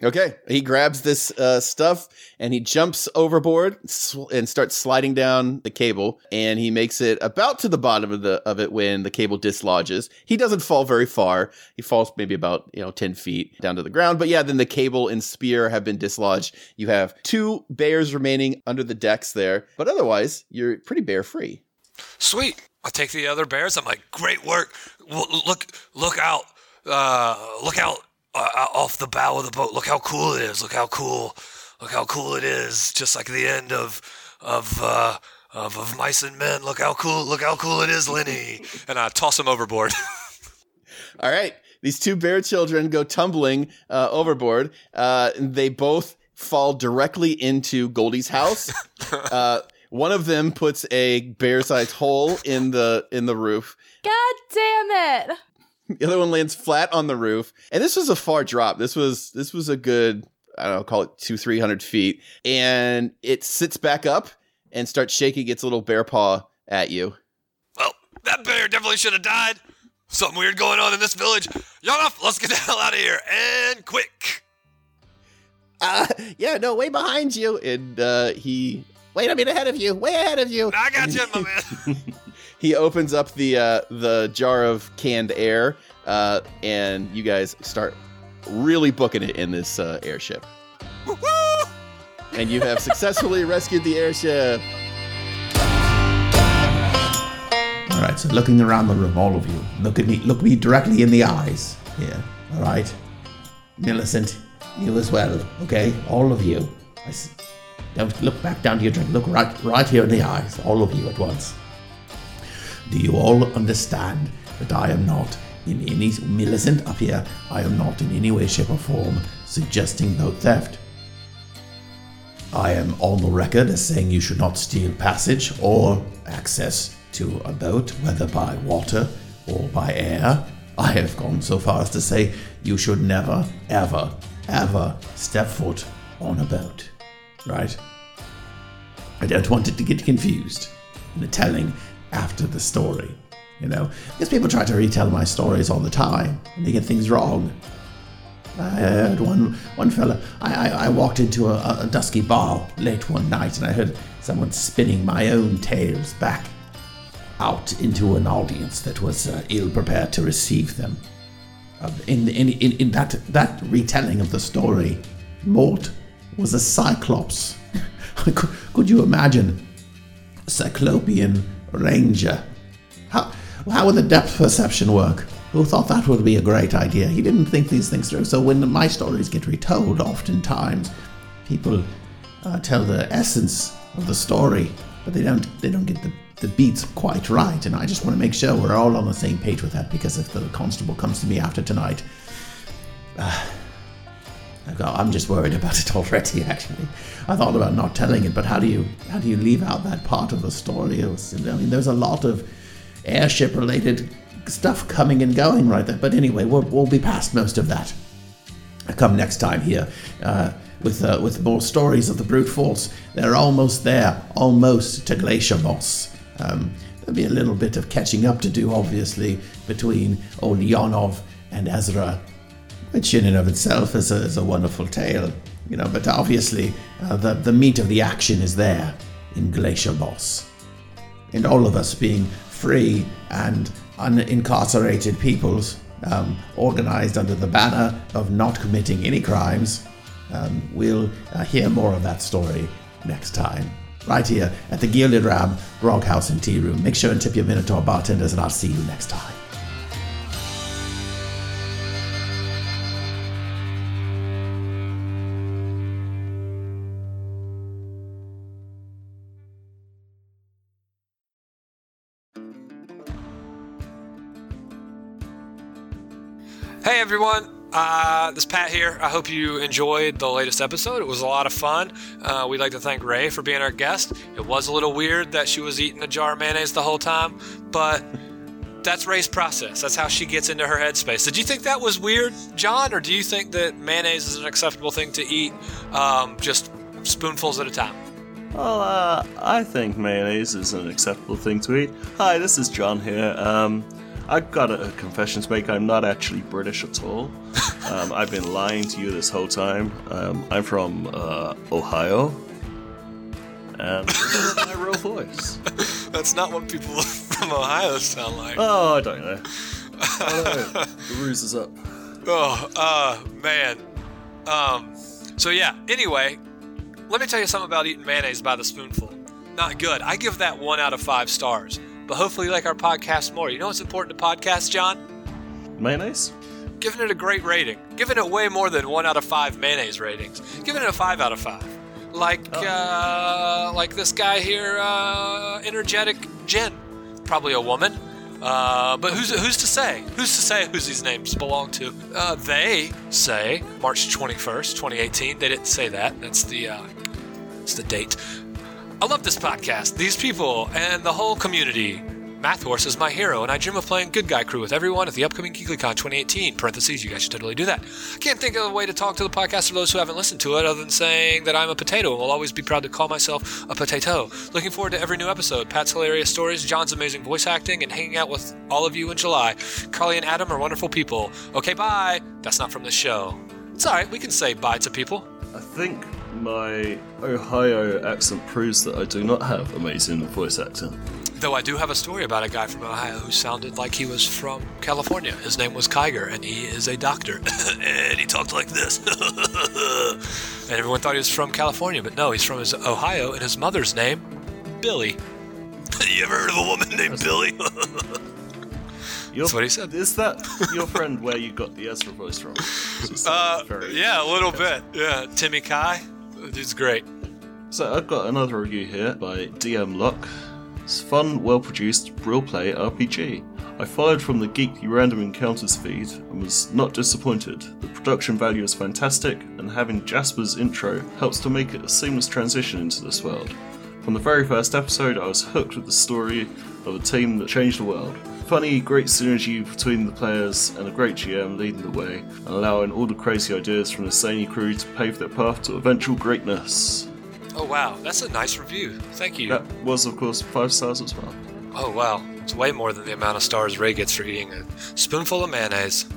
Okay, he grabs this uh, stuff and he jumps overboard sw- and starts sliding down the cable, and he makes it about to the bottom of the of it when the cable dislodges. He doesn't fall very far. He falls maybe about, you know, ten feet down to the ground. But yeah, then the cable and spear have been dislodged. You have two bears remaining under the decks there, but otherwise you're pretty bear free. Sweet. I take the other bears. I'm like, great work. Look, look out. Uh, look out. Uh, off the bow of the boat. Look how cool it is. Look how cool. Look how cool it is. Just like the end of of uh, of, of Mice and Men. Look how cool. Look how cool it is, Lenny. And I toss him overboard. All right. These two bear children go tumbling uh, overboard. Uh, they both fall directly into Goldie's house. uh, one of them puts a bear-sized hole in the in the roof. God damn it. The other one lands flat on the roof, and this was a far drop. This was this was a good, I don't know, call it two, three hundred feet, and it sits back up and starts shaking its little bear paw at you. Well, that bear definitely should have died. Something weird going on in this village. Yanov, let's get the hell out of here and quick. Uh, yeah, no, way behind you, and uh, he. Wait, I mean ahead of you. Way ahead of you. I got you, my man. He opens up the uh, the jar of canned air, uh, and you guys start really booking it in this uh, airship. Woo-hoo! And you have successfully rescued the airship. All right, so looking around the room, all of you, look at me, look me directly in the eyes. Yeah, all right. Millicent, you as well, okay? All of you. I s- don't look back down to your drink. Look right, right here in the eyes, all of you at once. Do you all understand that I am not in any... Millicent up here, I am not in any way, shape, or form suggesting note theft. I am on the record as saying you should not steal passage or access to a boat, whether by water or by air. I have gone so far as to say you should never, ever, ever step foot on a boat. Right? I don't want it to get confused in the telling after the story, you know, because people try to retell my stories all the time and they get things wrong. I heard one one fella, I, I, I walked into a, a dusky bar late one night and I heard someone spinning my own tales back out into an audience that was uh, ill-prepared to receive them. Uh, in, in, in, in that, that retelling of the story, Mort was a cyclops. could, could you imagine a cyclopean ranger? How how would the depth perception work? Who thought that would be a great idea? He didn't think these things through. So when my stories get retold, oftentimes people uh, tell the essence of the story, but they don't they don't get the, the beats quite right. And I just want to make sure we're all on the same page with that, because if the constable comes to me after tonight, uh, I'm just worried about it already. Actually, I thought about not telling it, but how do you how do you leave out that part of the story? It was, I mean, there's a lot of airship-related stuff coming and going right there. But anyway, we'll, we'll be past most of that. Come next time here uh, with uh, with more stories of the Brute Force. They're almost there, almost to Glacier Boss. Um, there'll be a little bit of catching up to do, obviously, between old Yanov and Ezra, which in and of itself is a, is a wonderful tale, you know. But obviously, uh, the the meat of the action is there in Glacier Boss, and all of us being free and unincarcerated peoples. Um, organized under the banner of not committing any crimes. Um, we'll uh, hear more of that story next time, right here at the Gilded Ram Grog House and Tea Room. Make sure and tip your Minotaur bartenders, and I'll see you next time. Hey everyone, uh, this is Pat here. I hope you enjoyed the latest episode. It was a lot of fun. Uh, we'd like to thank Ray for being our guest. It was a little weird that she was eating a jar of mayonnaise the whole time, but that's Ray's process. That's how she gets into her headspace. Did you think that was weird, John, or do you think that mayonnaise is an acceptable thing to eat um, just spoonfuls at a time? Well, uh, I think mayonnaise is an acceptable thing to eat. Hi, this is John here. Um... I've got a confession to make. I'm not actually British at all. Um, I've been lying to you this whole time. Um, I'm from uh, Ohio. And this is my real voice. That's not what people from Ohio sound like. Oh, I don't know. Oh, no. The ruse is up. Oh, uh, man. Um, so, yeah. Anyway, let me tell you something about eating mayonnaise by the spoonful. Not good. I give that one out of five stars. But hopefully you like our podcast more. You know what's important to podcasts, John? Mayonnaise? Giving it a great rating. Giving it way more than one out of five mayonnaise ratings. Giving it a five out of five. Like oh. uh, like this guy here, uh, Energetic Jen. Probably a woman. Uh, but who's who's to say? Who's to say who these names belong to? Uh, they say March twenty-first, twenty eighteen. They didn't say that. That's the, uh, that's the date. I love this podcast, these people, and the whole community. Math Horse is my hero, and I dream of playing Good Guy Crew with everyone at the upcoming GeeklyCon twenty eighteen. Parentheses, you guys should totally do that. I can't think of a way to talk to the podcast for those who haven't listened to it other than saying that I'm a potato and will always be proud to call myself a potato. Looking forward to every new episode, Pat's hilarious stories, John's amazing voice acting, and hanging out with all of you in July. Carly and Adam are wonderful people. Okay, bye. That's not from this show. It's all right. We can say bye to people. I think... my Ohio accent proves that I do not have amazing voice acting. Though I do have a story about a guy from Ohio who sounded like he was from California. His name was Kiger, and he is a doctor. And he talked like this. And everyone thought he was from California, but no, he's from his Ohio, and his mother's name, Billy. You ever heard of a woman named Billy? Your, That's what he said. Is that your friend where you got the Ezra voice from? Uh, yeah, a little bit. Yeah, Timmy Kai. It's great. So I've got another review here by D M Locke. It's fun, well-produced, real-play R P G. I followed from the Geekly Random Encounters feed and was not disappointed. The production value is fantastic, and having Jasper's intro helps to make it a seamless transition into this world. From the very first episode, I was hooked with the story of a team that changed the world. Funny, great synergy between the players and a great G M leading the way and allowing all the crazy ideas from the Sani crew to pave their path to eventual greatness. Oh wow, that's a nice review. Thank you. That was of course five stars as well. Oh wow, it's way more than the amount of stars Ray gets for eating a spoonful of mayonnaise.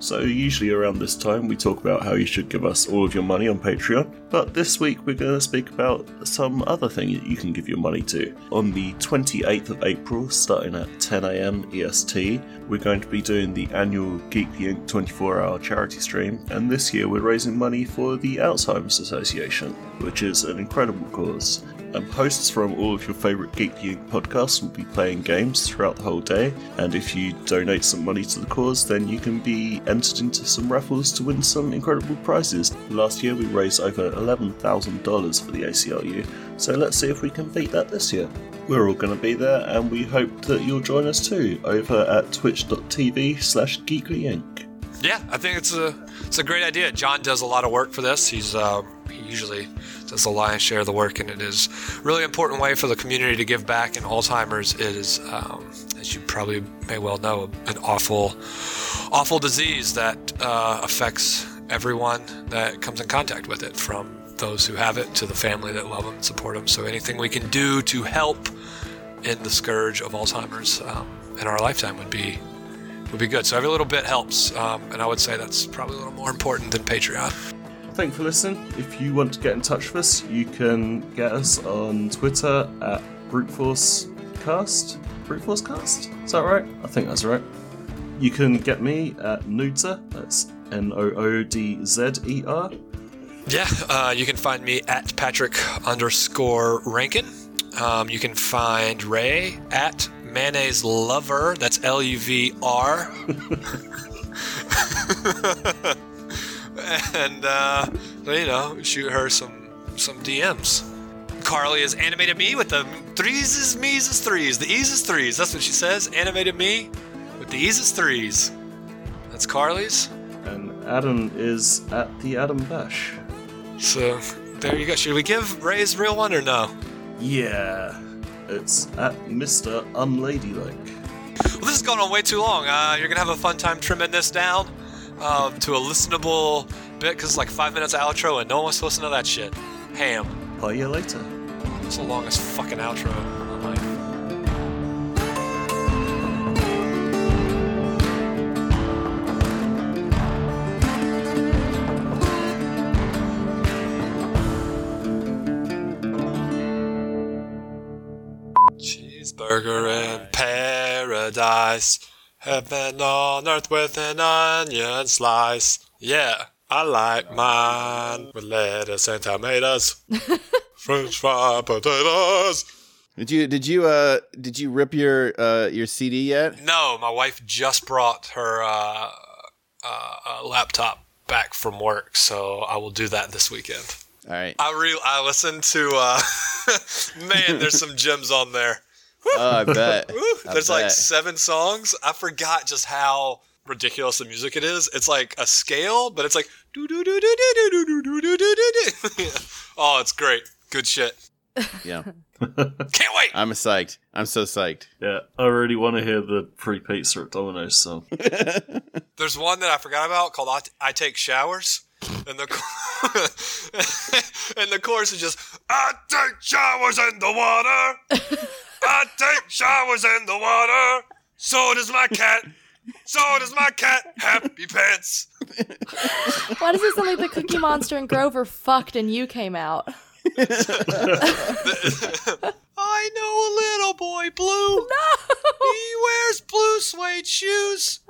So usually around this time we talk about how you should give us all of your money on Patreon, but this week we're going to speak about some other thing that you can give your money to. On the twenty-eighth of April, starting at ten a.m. E S T, we're going to be doing the annual Geekly Incorporated twenty-four hour charity stream, and this year we're raising money for the Alzheimer's Association, which is an incredible cause. And hosts from all of your favourite Geekly Incorporated podcasts will be playing games throughout the whole day, and if you donate some money to the cause, then you can be entered into some raffles to win some incredible prizes. Last year we raised over eleven thousand dollars for the A C L U, so let's see if we can beat that this year. We're all going to be there, and we hope that you'll join us too, over at twitch dot t v slash Geekly Incorporated. yeah, I think it's a it's a great idea. John does a lot of work for this. He's uh, he usually does the lion's share of the work, and it is a really important way for the community to give back. And Alzheimer's is, um, as you probably may well know, an awful, awful disease that uh, affects everyone that comes in contact with it, from those who have it to the family that love them and support them. So anything we can do to help in the scourge of Alzheimer's um, in our lifetime would be would be good. So every little bit helps, um, and I would say that's probably a little more important than Patreon. Thanks for listening. If you want to get in touch with us, you can get us on Twitter at BruteForceCast. BruteForceCast? Is that right? I think that's right. You can get me at Noodzer. That's N O O D Z E R. Yeah, uh, you can find me at Patrick underscore Rankin. Um, you can find Ray at Mayonnaise Lover. That's L U V R. And, uh, you know, shoot her some, some D Ms. Carly has animated me with the threes is me's is threes. The e's is threes. That's what she says. Animated me with the e's is threes. That's Carly's. And Adam is at the Adam Bash. So, there you go. Should we give Ray's real one or no? Yeah. It's at Mister Unladylike. Well, this has gone on way too long. Uh, you're going to have a fun time trimming this down uh, to a listenable bit, because it's like five minutes of outro and no one wants to listen to that shit. Ham. Play you later. It's the longest fucking outro in my life. Burger in paradise, heaven on earth with an onion slice. Yeah, I like mine with lettuce and tomatoes, French fried potatoes. Did you did you uh did you rip your uh your C D yet? No, my wife just brought her uh, uh laptop back from work, so I will do that this weekend. All right. I re I listened to uh man, there's some gems on there. Oh, I bet. I There's bet. like seven songs. I forgot just how ridiculous the music it is. It's like a scale, but it's like do do do do do do do do do do do. Oh, it's great. Good shit. Yeah. Can't wait. I'm psyched. I'm so psyched. Yeah, I really want to hear the free pizza at Domino's song. There's one that I forgot about called I, T- I Take Showers. And the and the chorus is just I take showers in the water. I take showers in the water. So does my cat. So does my cat. Happy pants. Why does it sound like the Cookie Monster and Grover fucked and you came out? I know a little boy blue. No. He wears blue suede shoes.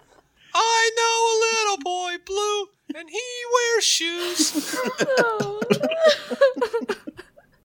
I know a little boy blue, and he wears shoes. No.